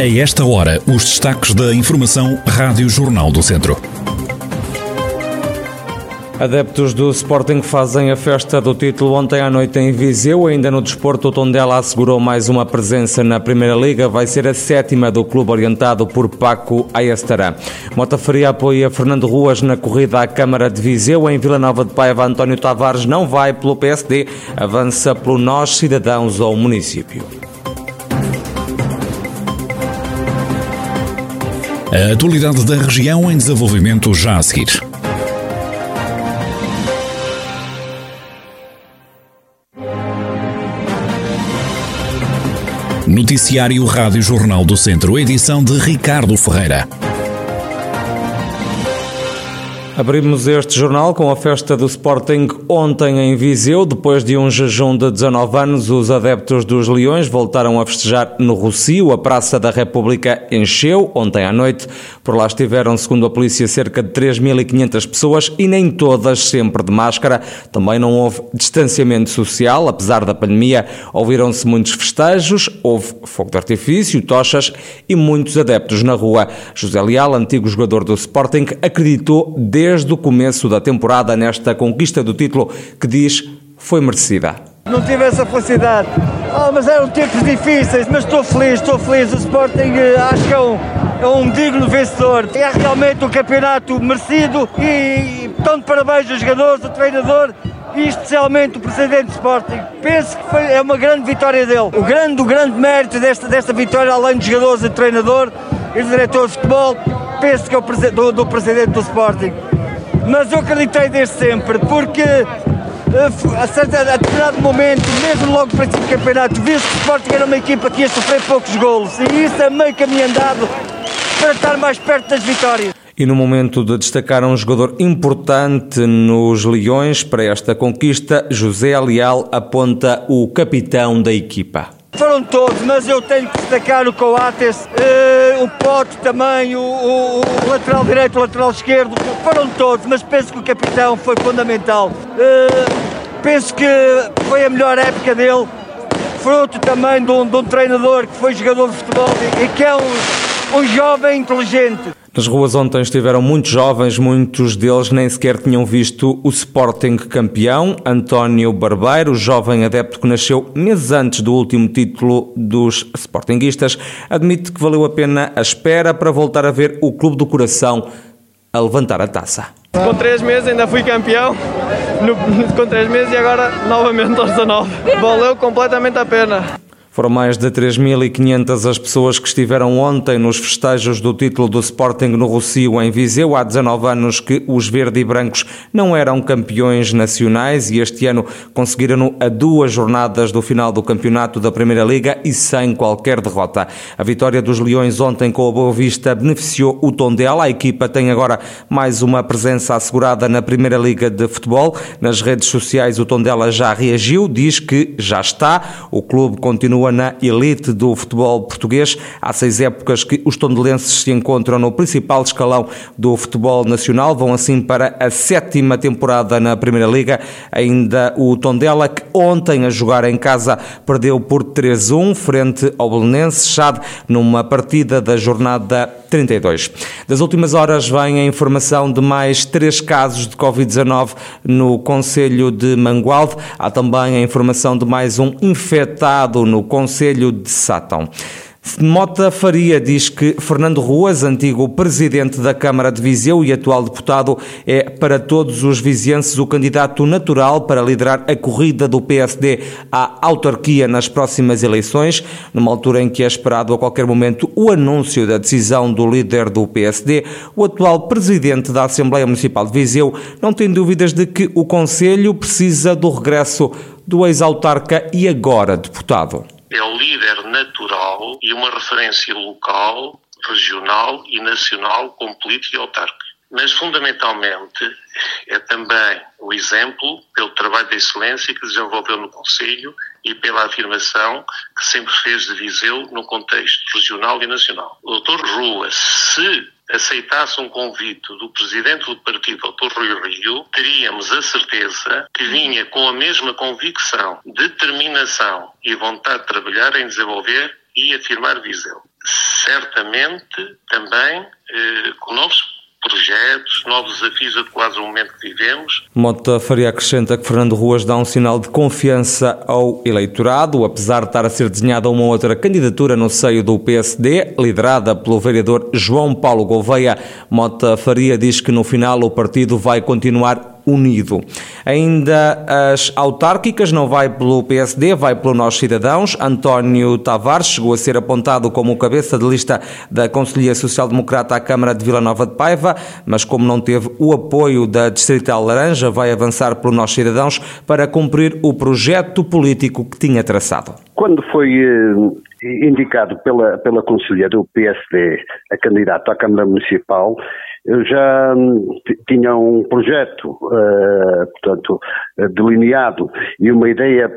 A esta hora, os destaques da informação Rádio Jornal do Centro. Adeptos do Sporting fazem a festa do título ontem à noite em Viseu. Ainda no desporto, o Tondela assegurou mais uma presença na Primeira Liga. Vai ser a 7ª do clube orientado por Paco Ayestarán. Mota Faria apoia Fernando Ruas na corrida à Câmara de Viseu. Em Vila Nova de Paiva, António Tavares não vai pelo PSD, avança pelo Nós Cidadãos ao município. A atualidade da região em desenvolvimento já a seguir. Noticiário Rádio Jornal do Centro, edição de Ricardo Ferreira. Abrimos este jornal com a festa do Sporting ontem em Viseu. Depois de um jejum de 19 anos, os adeptos dos Leões voltaram a festejar no Rossio. A Praça da República encheu ontem à noite. Por lá estiveram, segundo a polícia, cerca de 3.500 pessoas e nem todas sempre de máscara. Também não houve distanciamento social. Apesar da pandemia, ouviram-se muitos festejos, houve fogo de artifício, tochas e muitos adeptos na rua. José Leal, antigo jogador do Sporting, acreditou desde o começo da temporada nesta conquista do título, que diz foi merecida. Não tive essa felicidade, mas eram tempos difíceis, mas estou feliz, o Sporting acho que é um digno vencedor, é realmente um campeonato merecido e estão de parabéns aos jogadores, ao treinador e especialmente o presidente do Sporting. Penso que é uma grande vitória dele. O grande mérito desta vitória, além dos jogadores e do treinador e do diretor de futebol, penso que é do presidente do Sporting. Mas eu acreditei desde sempre, porque a determinado momento, mesmo logo no princípio do campeonato, vi-se que o Sporting era uma equipa que ia sofrer poucos golos, e isso é meio caminho andado para estar mais perto das vitórias. E no momento de destacar um jogador importante nos Leões para esta conquista, José Leal aponta o capitão da equipa. Foram todos, mas eu tenho que destacar o Coates, o Pote também, o lateral direito, o lateral esquerdo, foram todos, mas penso que o capitão foi fundamental. Penso que foi a melhor época dele, fruto também de um treinador que foi jogador de futebol e que é um jovem inteligente. Nas ruas ontem estiveram muitos jovens, muitos deles nem sequer tinham visto o Sporting campeão. António Barbeiro, jovem adepto que nasceu meses antes do último título dos sportinguistas, admite que valeu a pena a espera para voltar a ver o clube do coração a levantar a taça. Com 3 meses ainda fui campeão, com 3 meses e agora novamente aos 19. Valeu completamente a pena. Foram mais de 3.500 as pessoas que estiveram ontem nos festejos do título do Sporting no Rossio, em Viseu. Há 19 anos que os verde e brancos não eram campeões nacionais e este ano conseguiram-no a 2 jornadas do final do campeonato da Primeira Liga e sem qualquer derrota. A vitória dos Leões ontem com a Boa Vista beneficiou o Tondela. A equipa tem agora mais uma presença assegurada na Primeira Liga de Futebol. Nas redes sociais o Tondela já reagiu, diz que já está. O clube continua na elite do futebol português. Há 6 épocas que os tondelenses se encontram no principal escalão do futebol nacional. Vão assim para a 7ª temporada na Primeira Liga. Ainda o Tondela, que ontem a jogar em casa perdeu por 3-1 frente ao Belenenses SAD numa partida da jornada 32. Das últimas horas vem a informação de mais 3 casos de Covid-19 no concelho de Mangualde. Há também a informação de mais um infectado no concelho de Satão. Mota Faria diz que Fernando Ruas, antigo presidente da Câmara de Viseu e atual deputado, é para todos os vizienses o candidato natural para liderar a corrida do PSD à autarquia nas próximas eleições, numa altura em que é esperado a qualquer momento o anúncio da decisão do líder do PSD. O atual presidente da Assembleia Municipal de Viseu não tem dúvidas de que o concelho precisa do regresso do ex-autarca e agora deputado. É o líder natural e uma referência local, regional e nacional como político e autarca. Mas, fundamentalmente, é também o exemplo pelo trabalho de excelência que desenvolveu no Conselho e pela afirmação que sempre fez de Viseu no contexto regional e nacional. O Dr. Rua, se aceitasse um convite do presidente do partido, Dr. Rui Rio, teríamos a certeza que vinha com a mesma convicção, determinação e vontade de trabalhar em desenvolver e afirmar Viseu. certamente também com novos projetos, novos desafios adequados ao momento que vivemos. Mota Faria acrescenta que Fernando Ruas dá um sinal de confiança ao eleitorado, apesar de estar a ser desenhada uma outra candidatura no seio do PSD, liderada pelo vereador João Paulo Gouveia. Mota Faria diz que no final o partido vai continuar unido. Ainda as autárquicas, não vai pelo PSD, vai pelo Nós Cidadãos. António Tavares chegou a ser apontado como cabeça de lista da Conselhia Social Democrata à Câmara de Vila Nova de Paiva, mas como não teve o apoio da Distrital Laranja, vai avançar pelo Nós Cidadãos para cumprir o projeto político que tinha traçado. Quando foi indicado pela Conselhia do PSD a candidato à Câmara Municipal, eu já tinha um projeto, portanto, delineado e uma ideia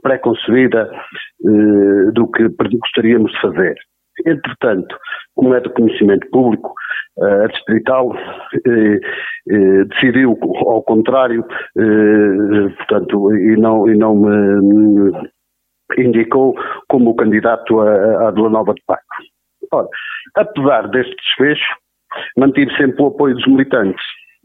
pré-concebida do que gostaríamos de fazer. Entretanto, como é do conhecimento público, a Distrital decidiu ao contrário, portanto, e não me indicou como candidato à Vila Nova de Paiva. Ora, apesar deste desfecho, mantive sempre o apoio dos militantes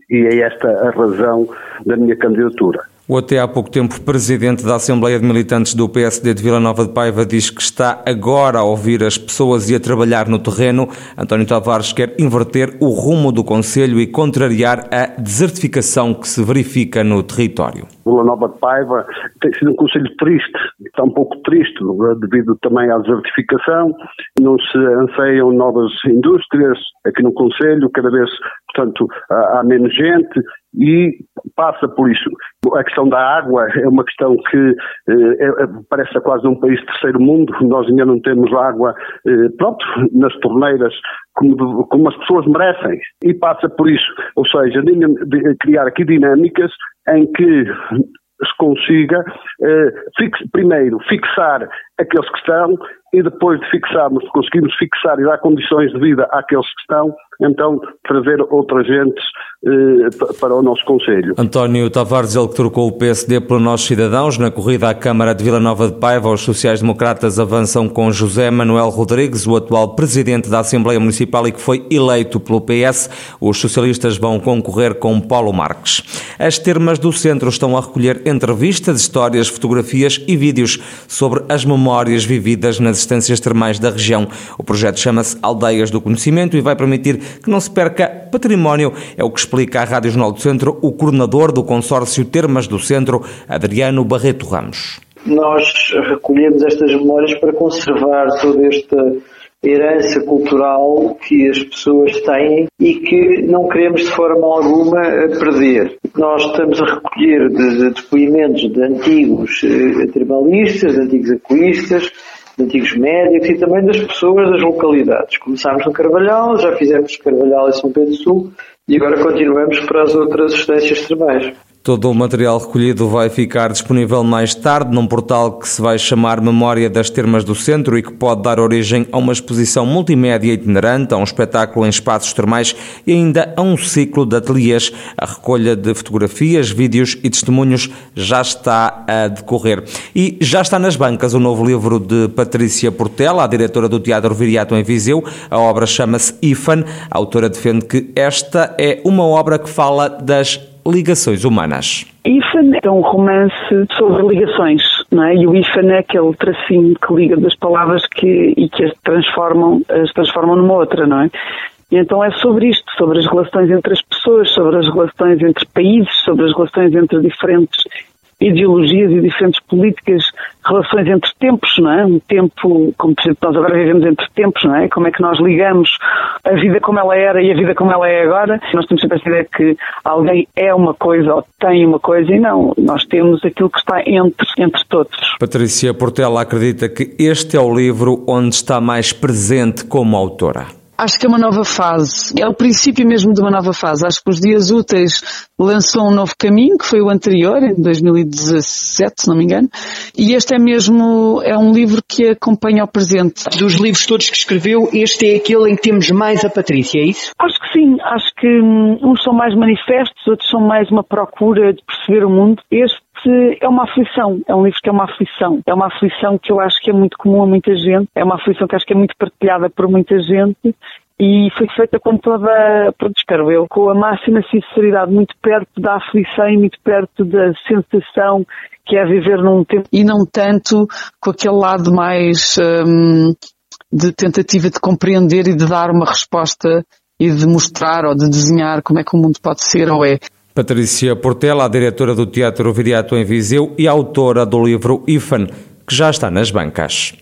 e é esta a razão da minha candidatura. O até há pouco tempo presidente da Assembleia de Militantes do PSD de Vila Nova de Paiva diz que está agora a ouvir as pessoas e a trabalhar no terreno. António Tavares quer inverter o rumo do concelho e contrariar a desertificação que se verifica no território. Vila Nova de Paiva tem sido um concelho triste, está um pouco triste devido também à desertificação. Não se anseiam novas indústrias aqui no concelho, cada vez, portanto, há menos gente e passa por isso. A questão da água é uma questão que parece quase um país de terceiro mundo. Nós ainda não temos água própria nas torneiras como as pessoas merecem e passa por isso. Ou seja, criar aqui dinâmicas em que se consiga primeiro fixar aqueles que estão e depois de fixarmos, conseguimos fixar e dar condições de vida àqueles que estão, então trazer outra gente para o nosso concelho. António Tavares, ele que trocou o PSD pelo Nós Cidadãos, na corrida à Câmara de Vila Nova de Paiva, os sociais-democratas avançam com José Manuel Rodrigues, o atual presidente da Assembleia Municipal e que foi eleito pelo PS. Os socialistas vão concorrer com Paulo Marques. As Termas do Centro estão a recolher entrevistas, histórias, fotografias e vídeos sobre as memórias vividas nas instâncias termais da região. O projeto chama-se Aldeias do Conhecimento e vai permitir que não se perca património. É o que explica à Rádio Jornal do Centro o coordenador do consórcio Termas do Centro, Adriano Barreto Ramos. Nós recolhemos estas memórias para conservar toda esta herança cultural que as pessoas têm e que não queremos de forma alguma perder. Nós estamos a recolher depoimentos de antigos tribalistas, de antigos ecoístas, de antigos médicos e também das pessoas das localidades. Começámos no Carvalhal, já fizemos Carvalhal e São Pedro do Sul e agora continuamos para as outras estâncias termais. Todo o material recolhido vai ficar disponível mais tarde num portal que se vai chamar Memória das Termas do Centro e que pode dar origem a uma exposição multimédia itinerante, a um espetáculo em espaços termais e ainda a um ciclo de ateliês. A recolha de fotografias, vídeos e testemunhos já está a decorrer. E já está nas bancas o novo livro de Patrícia Portela, a diretora do Teatro Viriato em Viseu. A obra chama-se Ifan. A autora defende que esta é uma obra que fala das ligações humanas. Ifan é um romance sobre ligações, não é? E o Ifan é aquele tracinho que liga duas palavras que as transformam numa outra, não é? E então é sobre isto, sobre as relações entre as pessoas, sobre as relações entre países, sobre as relações entre diferentes ideologias e diferentes políticas, relações entre tempos, não é? Um tempo, como por exemplo nós agora vivemos entre tempos, não é? Como é que nós ligamos a vida como ela era e a vida como ela é agora? Nós temos sempre essa ideia que alguém é uma coisa ou tem uma coisa e não, nós temos aquilo que está entre todos. Patrícia Portela acredita que este é o livro onde está mais presente como autora. Acho que é uma nova fase, é o princípio mesmo de uma nova fase. Acho que os Dias Úteis lançou um novo caminho, que foi o anterior, em 2017, se não me engano, e este é mesmo, é um livro que acompanha o presente. Dos livros todos que escreveu, este é aquele em que temos mais a Patrícia, é isso? Acho que sim, acho que uns são mais manifestos, outros são mais uma procura de perceber o mundo. Este é uma aflição, é um livro que é uma aflição. É uma aflição que eu acho que é muito comum a muita gente, é uma aflição que acho que é muito partilhada por muita gente e foi feita com toda, espero eu, com a máxima sinceridade, muito perto da aflição e muito perto da sensação que é viver num tempo e não tanto com aquele lado mais de tentativa de compreender e de dar uma resposta e de mostrar ou de desenhar como é que o mundo pode ser ou é. Patrícia Portela, a diretora do Teatro Viriato em Viseu e autora do livro Ifan, que já está nas bancas.